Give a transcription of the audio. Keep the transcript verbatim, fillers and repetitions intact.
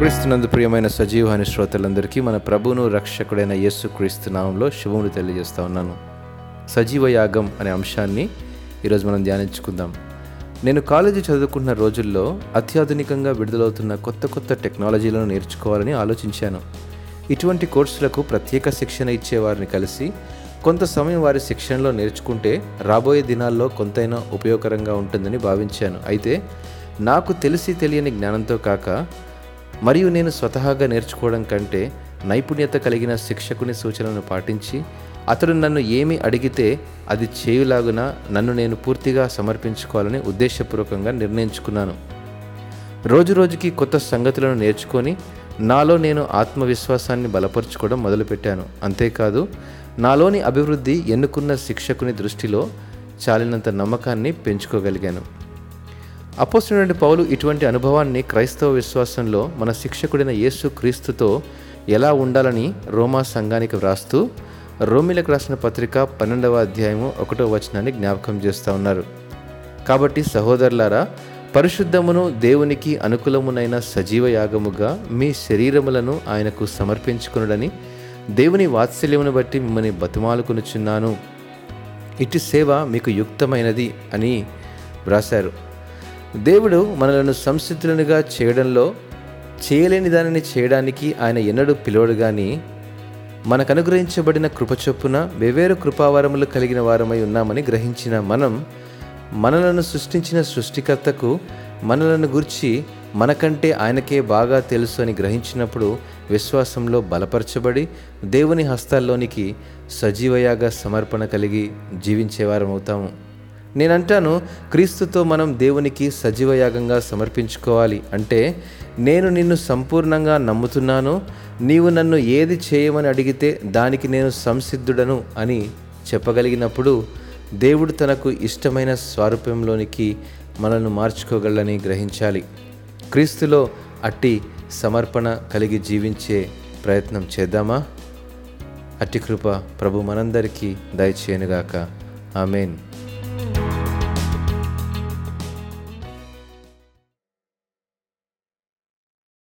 క్రీస్తునందు ప్రియమైన సజీవాని శ్రోతలందరికీ మన ప్రభువును రక్షకుడైన యేసు క్రీస్తు నామంలో శుభములు తెలియజేస్తూ ఉన్నాను. సజీవ యాగం అనే అంశాన్ని ఈరోజు మనం ధ్యానించుకుందాం. నేను కాలేజీ చదువుకున్న రోజుల్లో అత్యాధునికంగా విడుదలవుతున్న కొత్త కొత్త టెక్నాలజీలను నేర్చుకోవాలని ఆలోచించాను. ఇటువంటి కోర్సులకు ప్రత్యేక శిక్షణ ఇచ్చేవారిని కలిసి కొంత సమయం వారి శిక్షణలో నేర్చుకుంటే రాబోయే దినాల్లో కొంతైనా ఉపయోగకరంగా ఉంటుందని భావించాను. అయితే నాకు తెలిసి తెలియని జ్ఞానంతో కాక మరియు నేను స్వతహాగా నేర్చుకోవడం కంటే నైపుణ్యత కలిగిన శిక్షకుని సూచనలను పాటించి అతడు నన్ను ఏమి అడిగితే అది చేయులాగున నన్ను నేను పూర్తిగా సమర్పించుకోవాలని ఉద్దేశపూర్వకంగా నిర్ణయించుకున్నాను. రోజురోజుకి కొత్త సంగతులను నేర్చుకొని నాలో నేను ఆత్మవిశ్వాసాన్ని బలపరచుకోవడం మొదలుపెట్టాను. అంతేకాదు, నాలోని అభివృద్ధి ఎన్నుకున్న శిక్షకుని దృష్టిలో చాలినంత నమ్మకాన్ని పెంచుకోగలిగాను. అపోస్తలుడైన పౌలు ఇటువంటి అనుభవాన్ని క్రైస్తవ విశ్వాసంలో మన శిక్షకుడైన యేసు క్రీస్తుతో ఎలా ఉండాలని రోమా సంఘానికి వ్రాస్తూ రోమీలకు రాసిన పత్రిక పన్నెండవ అధ్యాయము ఒకటో వచనాన్ని జ్ఞాపకం చేస్తూ ఉన్నారు. కాబట్టి సహోదరులారా, పరిశుద్ధమును దేవునికి అనుకూలమునైన సజీవ యాగముగా మీ శరీరములను ఆయనకు సమర్పించుకొనుడని దేవుని వాత్సల్యమును బట్టి మిమ్మల్ని బతిమాలుకొనుచున్నాను, ఇటు సేవ మీకు యుక్తమైనది అని వ్రాశారు. దేవుడు మనలను సంసిద్ధులనుగా చేయడంలో చేయలేని దానిని చేయడానికి ఆయన ఎన్నడూ పిలువడు. కానీ మనకు అనుగ్రహించబడిన కృపచొప్పున వేవేరు కృపావరములు కలిగిన వారమై ఉన్నామని గ్రహించిన మనం మనలను సృష్టించిన సృష్టికర్తకు మనలను గురించి మనకంటే ఆయనకే బాగా తెలుసు అని గ్రహించినప్పుడు విశ్వాసంలో బలపరచబడి దేవుని హస్తాల్లోనికి సజీవయాగ సమర్పణ కలిగి జీవించేవారమవుతాము. నేనంటాను, క్రీస్తుతో మనం దేవునికి సజీవయాగంగా సమర్పించుకోవాలి. అంటే నేను నిన్ను సంపూర్ణంగా నమ్ముతున్నాను, నీవు నన్ను ఏది చేయమని అడిగితే దానికి నేను సంసిద్ధుడను అని చెప్పగలిగినప్పుడు దేవుడు తనకు ఇష్టమైన స్వరూపంలోనికి మనల్ని మార్చుకోగలని గ్రహించాలి. క్రీస్తులో అట్టి సమర్పణ కలిగి జీవించే ప్రయత్నం చేద్దామా? అట్టి కృప ప్రభు మనందరికీ దయచేయనుగాక. ఆమెన్.